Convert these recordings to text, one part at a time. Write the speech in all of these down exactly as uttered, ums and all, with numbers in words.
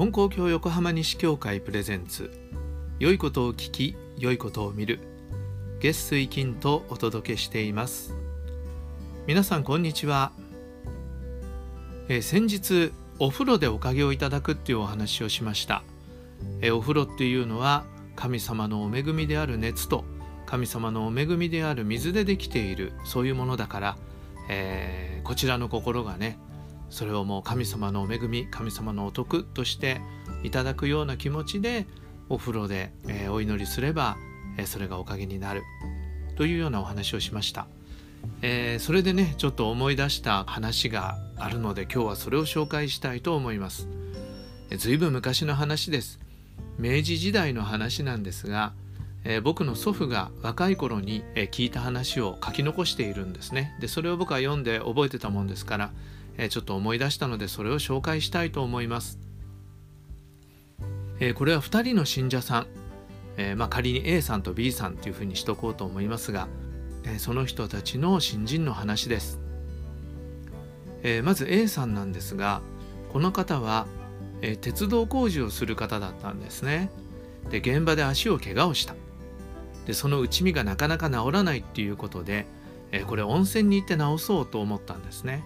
本公共横浜西教会プレゼンツ、良いことを聞き良いことを見る、月水金とお届けしています。皆さんこんにちは。えー、先日お風呂でおかげをいただくっていうお話をしました。えー、お風呂っていうのは神様のお恵みである熱と神様のお恵みである水でできている、そういうものだから、えー、こちらの心がね、それをもう神様のお恵み、神様のお得としていただくような気持ちでお風呂で、えー、お祈りすれば、えー、それがおかげになるというようなお話をしました。えー、それでね、ちょっと思い出した話があるので、今日はそれを紹介したいと思います。えー、ずいぶん昔の話です。明治時代の話なんですが、えー、僕の祖父が若い頃に、えー、聞いた話を書き残しているんですね。で、それを僕は読んで覚えてたもんですから、えー、ちょっと思い出したのでそれを紹介したいと思います。えー、これはふたりの信者さん、えーまあ、仮に A さんと B さんというふうにしとこうと思いますが、えー、その人たちの信心の話です。えー、まず A さんなんですが、この方は、えー、鉄道工事をする方だったんですね。で、現場で足を怪我をした。で、その内身がなかなか治らないっていうことで、えー、これ温泉に行って治そうと思ったんですね。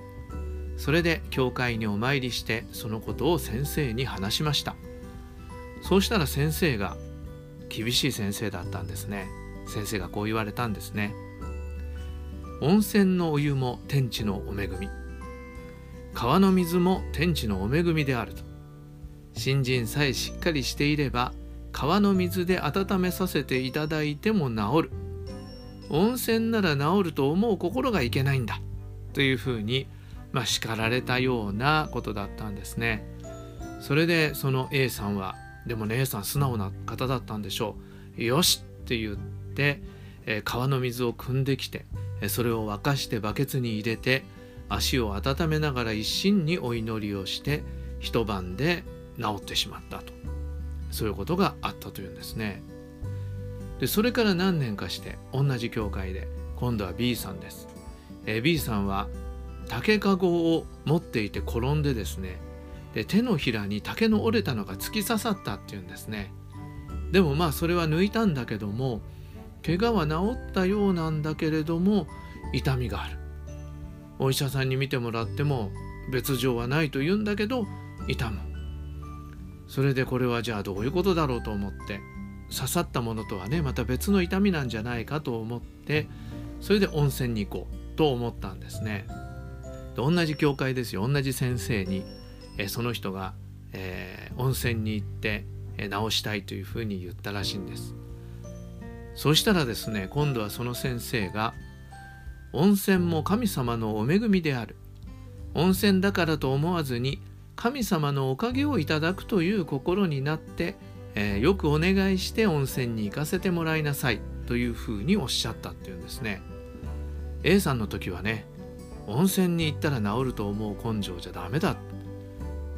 それで教会にお参りしてそのことを先生に話しました。そうしたら先生が、厳しい先生だったんですね。先生がこう言われたんですね。温泉のお湯も天地のお恵み、川の水も天地のお恵みであると。信心さえしっかりしていれば川の水で温めさせていただいても治る。温泉なら治ると思う心がいけないんだというふうに、まあ、叱られたようなことだったんですね。それでその A さんは、でもね、 A さん素直な方だったんでしょう。よしって言って、えー、川の水を汲んできて、それを沸かしてバケツに入れて足を温めながら一心にお祈りをして一晩で治ってしまったと、そういうことがあったというんですね。で、それから何年かして同じ教会で今度は B さんです。えー、B さんは竹かごを持っていて転んでですね、で手のひらに竹の折れたのが突き刺さったっていうんですね。でもまあそれは抜いたんだけども、怪我は治ったようなんだけれども痛みがある。お医者さんに診てもらっても別状はないと言うんだけど痛む。それでこれはじゃあどういうことだろうと思って、刺さったものとはね、また別の痛みなんじゃないかと思って、それで温泉に行こうと思ったんですね。で、同じ教会ですよ、同じ先生に、えその人が、えー、温泉に行って、えー、治したいというふうに言ったらしいんです。そしたらですね、今度はその先生が、温泉も神様のお恵みである。温泉だからと思わずに神様のおかげをいただくという心になって、えー、よくお願いして温泉に行かせてもらいなさいというふうにおっしゃったっていうんですね。 A さんの時はね、温泉に行ったら治ると思う根性じゃダメだ、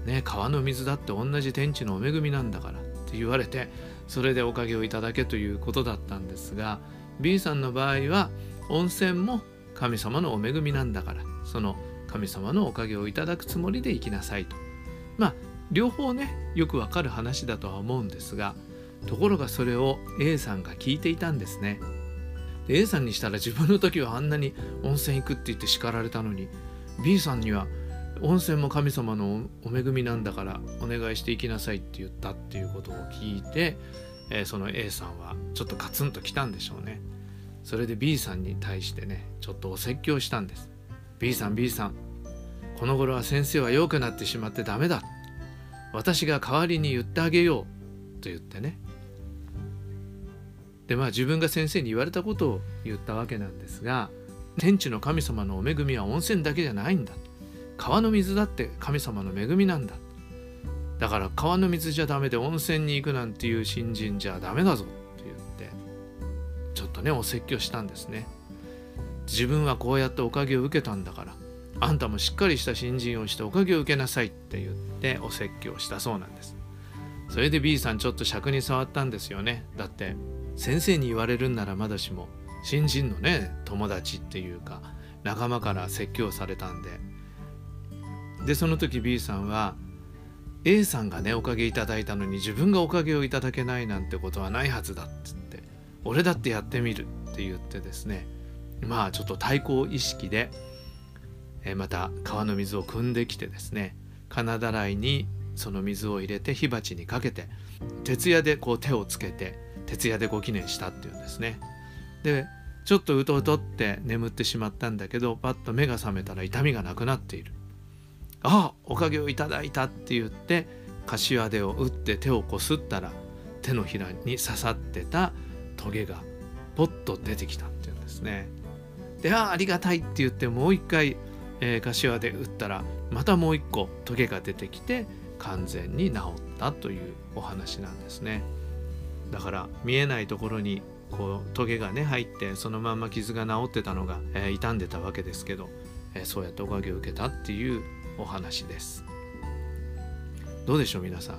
ね、川の水だって同じ天地のお恵みなんだからって言われて、それでおかげをいただけということだったんですが、 B さんの場合は温泉も神様のお恵みなんだから、その神様のおかげをいただくつもりで行きなさいと。まあ両方ね、よくわかる話だとは思うんですが、ところがそれを A さんが聞いていたんですね。で、 A さんにしたら、自分の時はあんなに温泉行くって言って叱られたのに、 B さんには温泉も神様のお恵みなんだからお願いしていきなさいって言ったっていうことを聞いて、えー、その A さんはちょっとカツンときたんでしょうね。それで B さんに対してね、ちょっとお説教したんです。 B さん B さん、この頃は先生は弱くなってしまってダメだ、私が代わりに言ってあげようと言ってね。で、まあ自分が先生に言われたことを言ったわけなんですが、天地の神様のお恵みは温泉だけじゃないんだ、川の水だって神様の恵みなんだ、だから川の水じゃダメで温泉に行くなんていう信心じゃダメだぞって言って、ちょっとねお説教したんですね。自分はこうやっておかげを受けたんだから、あんたもしっかりした信心をしておかげを受けなさいって言ってお説教したそうなんです。それで B さんちょっと尺に触ったんですよね。だって先生に言われるんならまだしも、新人のね友達っていうか仲間から説教されたんで。で、その時 B さんは、A さんがねおかげいただいたのに自分がおかげをいただけないなんてことはないはずだっつって俺だってやってみるって言ってですね、まあちょっと対抗意識でえまた川の水を汲んできてですね、金だらいにその水を入れて火鉢にかけて徹夜でこう手をつけて徹夜でご祈念したっていうんですね。でちょっとうとうとって眠ってしまったんだけどパッと目が覚めたら痛みがなくなっている。ああおかげをいただいたって言って柏手を打って手をこすったら手のひらに刺さってたトゲがポッと出てきたっていうんですね。でああありがたいって言ってもう一回、えー、柏手打ったらまたもう一個トゲが出てきて完全に治ったというお話なんですね。だから見えないところにこうトゲがね入ってそのまんま傷が治ってたのが、えー、傷んでたわけですけど、えー、そうやっておかげを受けたっていうお話です。どうでしょう皆さん、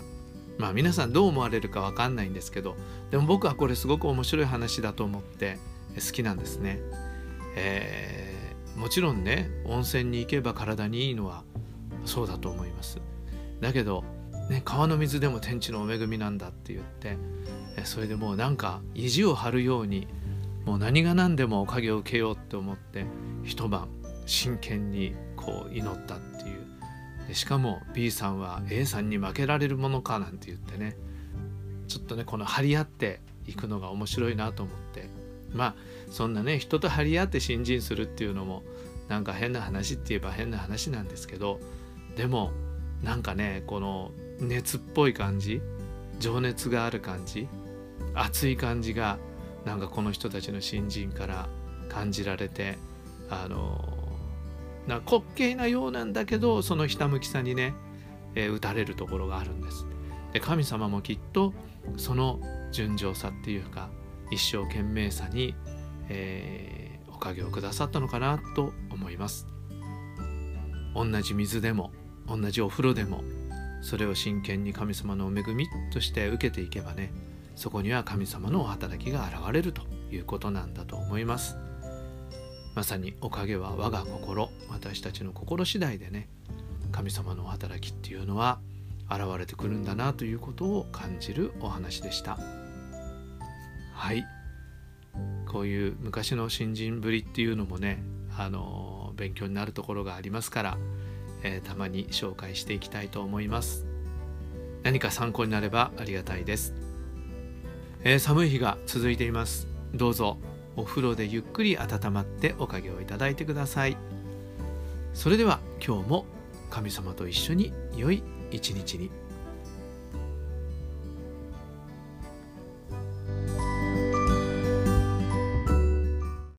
まあ皆さんどう思われるかわかんないんですけど、でも僕はこれすごく面白い話だと思って好きなんですね。えー、もちろんね温泉に行けば体にいいのはそうだと思います。だけど、ね、川の水でも天地のお恵みなんだって言ってそれでもうなんか意地を張るようにもう何が何でもおかげを受けようって思って一晩真剣にこう祈ったっていう。でしかも B さんは A さんに負けられるものかなんて言ってね、ちょっとねこの張り合っていくのが面白いなと思って、まあそんなね人と張り合って信心するっていうのもなんか変な話って言えば変な話なんですけど、でもなんかねこの熱っぽい感じ、情熱がある感じ、熱い感じがなんかこの人たちの信心から感じられて、あのな滑稽なようなんだけどそのひたむきさにね、えー、打たれるところがあるんです。で神様もきっとその純情さっていうか一生懸命さに、えー、おかげをくださったのかなと思います。同じ水でも同じお風呂でもそれを真剣に神様のお恵みとして受けていけばね、そこには神様のお働きが現れるということなんだと思います。まさにおかげは我が心、私たちの心次第でね、神様のお働きっていうのは現れてくるんだなということを感じるお話でした。はい、こういう昔の信心ぶりっていうのもね、あの勉強になるところがありますから、えー、たまに紹介していきたいと思います。何か参考になればありがたいです。えー、寒い日が続いています。どうぞ。お風呂でゆっくり温まっておかげをいただいてください。それでは今日も神様と一緒に良い一日に。